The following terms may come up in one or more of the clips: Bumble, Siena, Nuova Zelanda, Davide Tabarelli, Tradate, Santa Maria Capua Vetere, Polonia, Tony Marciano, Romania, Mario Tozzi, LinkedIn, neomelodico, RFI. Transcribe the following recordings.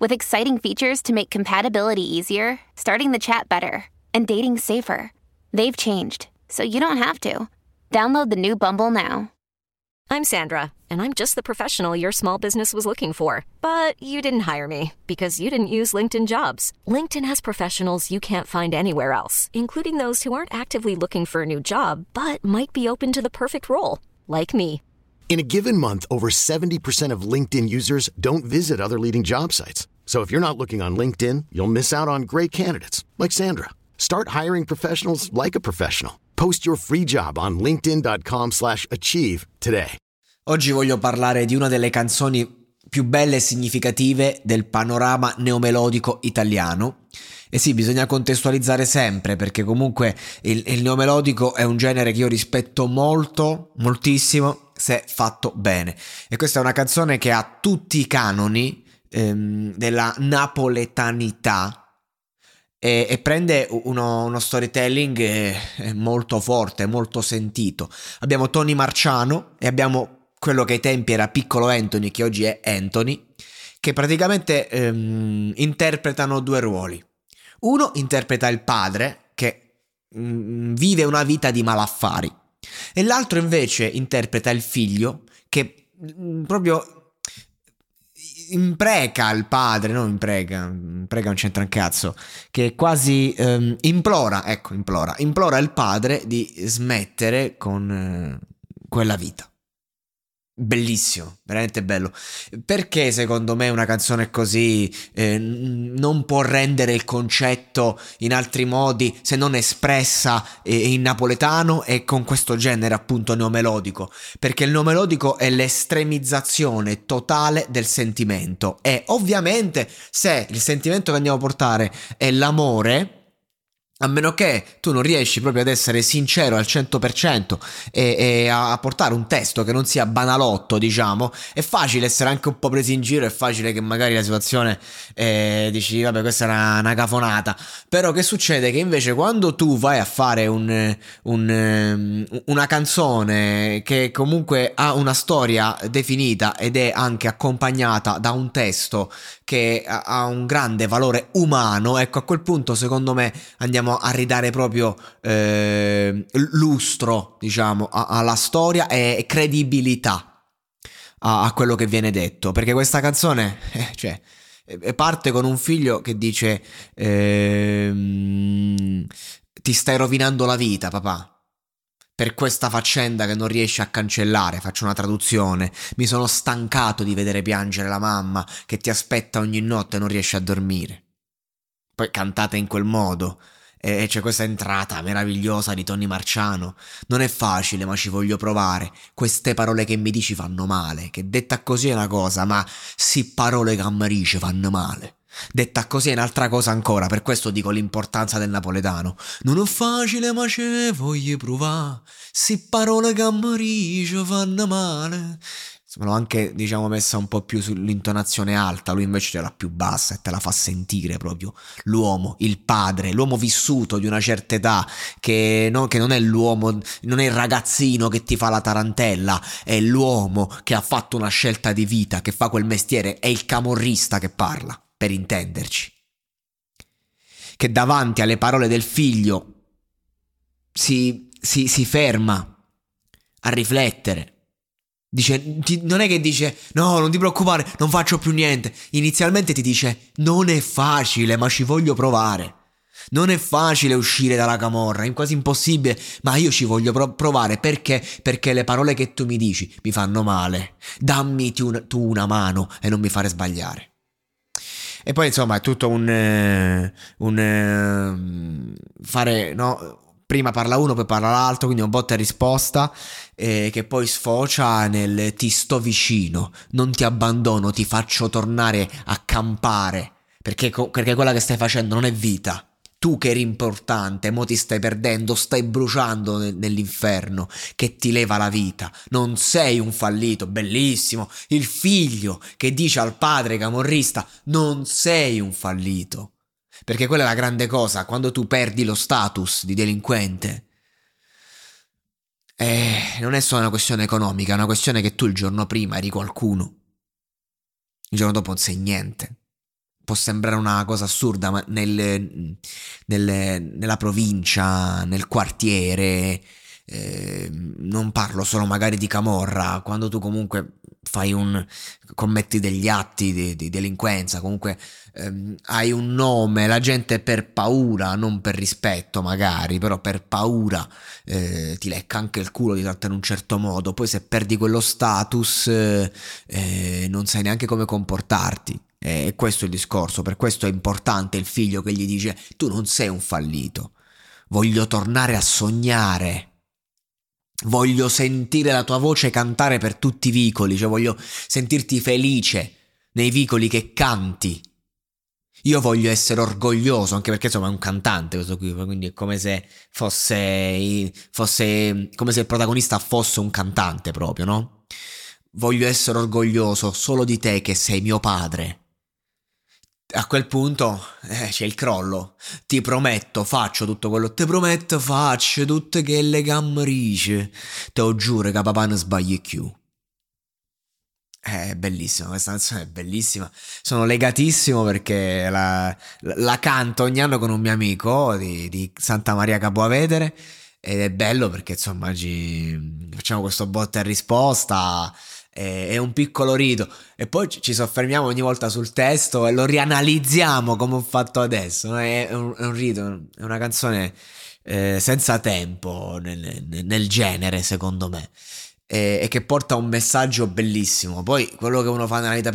with exciting features to make compatibility easier, starting the chat better, and dating safer. They've changed, so you don't have to. Download the new Bumble now. I'm Sandra, and I'm just the professional your small business was looking for. But you didn't hire me, because you didn't use LinkedIn Jobs. LinkedIn has professionals you can't find anywhere else, including those who aren't actively looking for a new job, but might be open to the perfect role, like me. In a given month, over 70% of LinkedIn users don't visit other leading job sites. So if you're not looking on LinkedIn, you'll miss out on great candidates, like Sandra. Start hiring professionals like a professional. Post your free job on linkedin.com/achieve today. Oggi voglio parlare di una delle canzoni più belle e significative del panorama neomelodico italiano. E sì, bisogna contestualizzare sempre, perché comunque il neomelodico è un genere che io rispetto molto, moltissimo, se fatto bene. E questa è una canzone che ha tutti i canoni della napoletanità. E prende uno storytelling molto forte, molto sentito. Abbiamo Tony Marciano e abbiamo quello che ai tempi era Piccolo Anthony, che oggi è Anthony, che praticamente interpretano due ruoli. Uno interpreta il padre, che vive una vita di malaffari, e l'altro invece interpreta il figlio, che proprio impreca il padre, non impreca non c'entra un cazzo, che quasi implora il padre di smettere con quella vita. Bellissimo, veramente bello. Perché secondo me una canzone così non può rendere il concetto in altri modi, se non espressa in napoletano e con questo genere appunto neomelodico? Perché il neomelodico è l'estremizzazione totale del sentimento, e ovviamente se il sentimento che andiamo a portare è l'amore, a meno che tu non riesci proprio ad essere sincero al 100% e a portare un testo che non sia banalotto, diciamo, è facile essere anche un po' presi in giro, è facile che magari la situazione dici vabbè, questa è una cafonata. Però che succede? Che invece quando tu vai a fare una canzone che comunque ha una storia definita ed è anche accompagnata da un testo che ha un grande valore umano, ecco, a quel punto secondo me andiamo a ridare proprio lustro, diciamo, alla storia e credibilità a quello che viene detto. Perché questa canzone parte con un figlio che dice ti stai rovinando la vita, papà, per questa faccenda che non riesci a cancellare. Faccio una traduzione: mi sono stancato di vedere piangere la mamma che ti aspetta ogni notte e non riesce a dormire. Poi cantata in quel modo, e c'è questa entrata meravigliosa di Tony Marciano. Non è facile, ma ci voglio provare. Queste parole che mi dici fanno male. Che detta così è una cosa, ma sì, parole che a me dici fanno male. Detta così è un'altra cosa ancora. Per questo dico l'importanza del napoletano. Non è facile, ma ci voglio provare. Sì, parole che a me dici fanno male. L'ho anche, diciamo, messa un po' più sull'intonazione alta, lui invece ce l'ha più bassa e te la fa sentire proprio l'uomo, il padre, l'uomo vissuto di una certa età, che non è l'uomo, non è il ragazzino che ti fa la tarantella, è l'uomo che ha fatto una scelta di vita, che fa quel mestiere, è il camorrista che parla, per intenderci. Che davanti alle parole del figlio si ferma a riflettere. Dice, non è che dice no, non ti preoccupare, non faccio più niente. Inizialmente ti dice non è facile, ma ci voglio provare. Non è facile uscire dalla camorra, è quasi impossibile, ma io ci voglio provare. Perché? Perché le parole che tu mi dici mi fanno male. Dammi tu una mano e non mi fare sbagliare. E poi insomma è tutto un fare, no? Prima parla uno, poi parla l'altro, quindi un botta e risposta che poi sfocia nel ti sto vicino, non ti abbandono, ti faccio tornare a campare perché quella che stai facendo non è vita. Tu che eri importante, mo ti stai perdendo, stai bruciando nell'inferno che ti leva la vita. Non sei un fallito, bellissimo. Il figlio che dice al padre camorrista, non sei un fallito. Perché quella è la grande cosa, quando tu perdi lo status di delinquente. Non è solo una questione economica, è una questione che tu il giorno prima eri qualcuno. Il giorno dopo non sei niente. Può sembrare una cosa assurda, ma nella provincia, nel quartiere, non parlo solo magari di camorra, quando tu comunque commetti degli atti di delinquenza, comunque hai un nome, la gente per paura, non per rispetto magari, però per paura ti lecca anche il culo di trattare in un certo modo, poi se perdi quello status non sai neanche come comportarti. E questo è il discorso, per questo è importante il figlio che gli dice tu non sei un fallito, voglio tornare a sognare, voglio sentire la tua voce cantare per tutti i vicoli, cioè voglio sentirti felice nei vicoli che canti, io voglio essere orgoglioso, anche perché insomma è un cantante questo qui, quindi è come se fosse come se il protagonista fosse un cantante proprio, no? Voglio essere orgoglioso solo di te che sei mio padre. A quel punto c'è il crollo. Ti prometto, faccio tutto quello. Ti prometto, faccio tutte quelle camerice. Te lo giuro che papà non sbagli più. È bellissima, questa canzone è bellissima. Sono legatissimo perché la canto ogni anno con un mio amico di Santa Maria Capua Vetere. Ed è bello perché insomma facciamo questo botta e risposta. È un piccolo rito e poi ci soffermiamo ogni volta sul testo e lo rianalizziamo come ho fatto adesso. È un rito, è una canzone senza tempo nel genere secondo me, e che porta un messaggio bellissimo. Poi quello che uno fa nella vita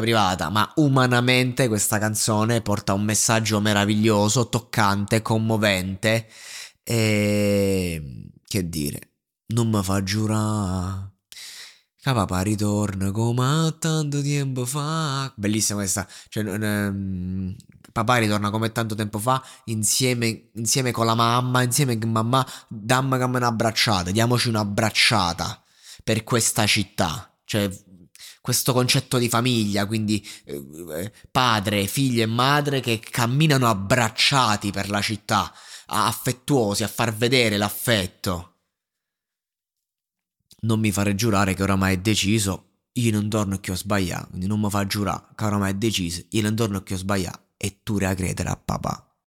privata ma umanamente questa canzone porta un messaggio meraviglioso, toccante, commovente, e che dire, non mi fa giurare che papà ritorna come tanto tempo fa. Bellissima questa, cioè, papà ritorna come tanto tempo fa, insieme con la mamma, insieme con mamma, dammi che me un'abbracciata, diamoci un'abbracciata per questa città, cioè questo concetto di famiglia, quindi padre, figlio e madre che camminano abbracciati per la città, affettuosi, a far vedere l'affetto. Non mi fare giurare che oramai è deciso, io non torno che ho sbagliato. Quindi non mi fa giurare che oramai è deciso, io non torno che ho sbagliato e tu recredere a papà.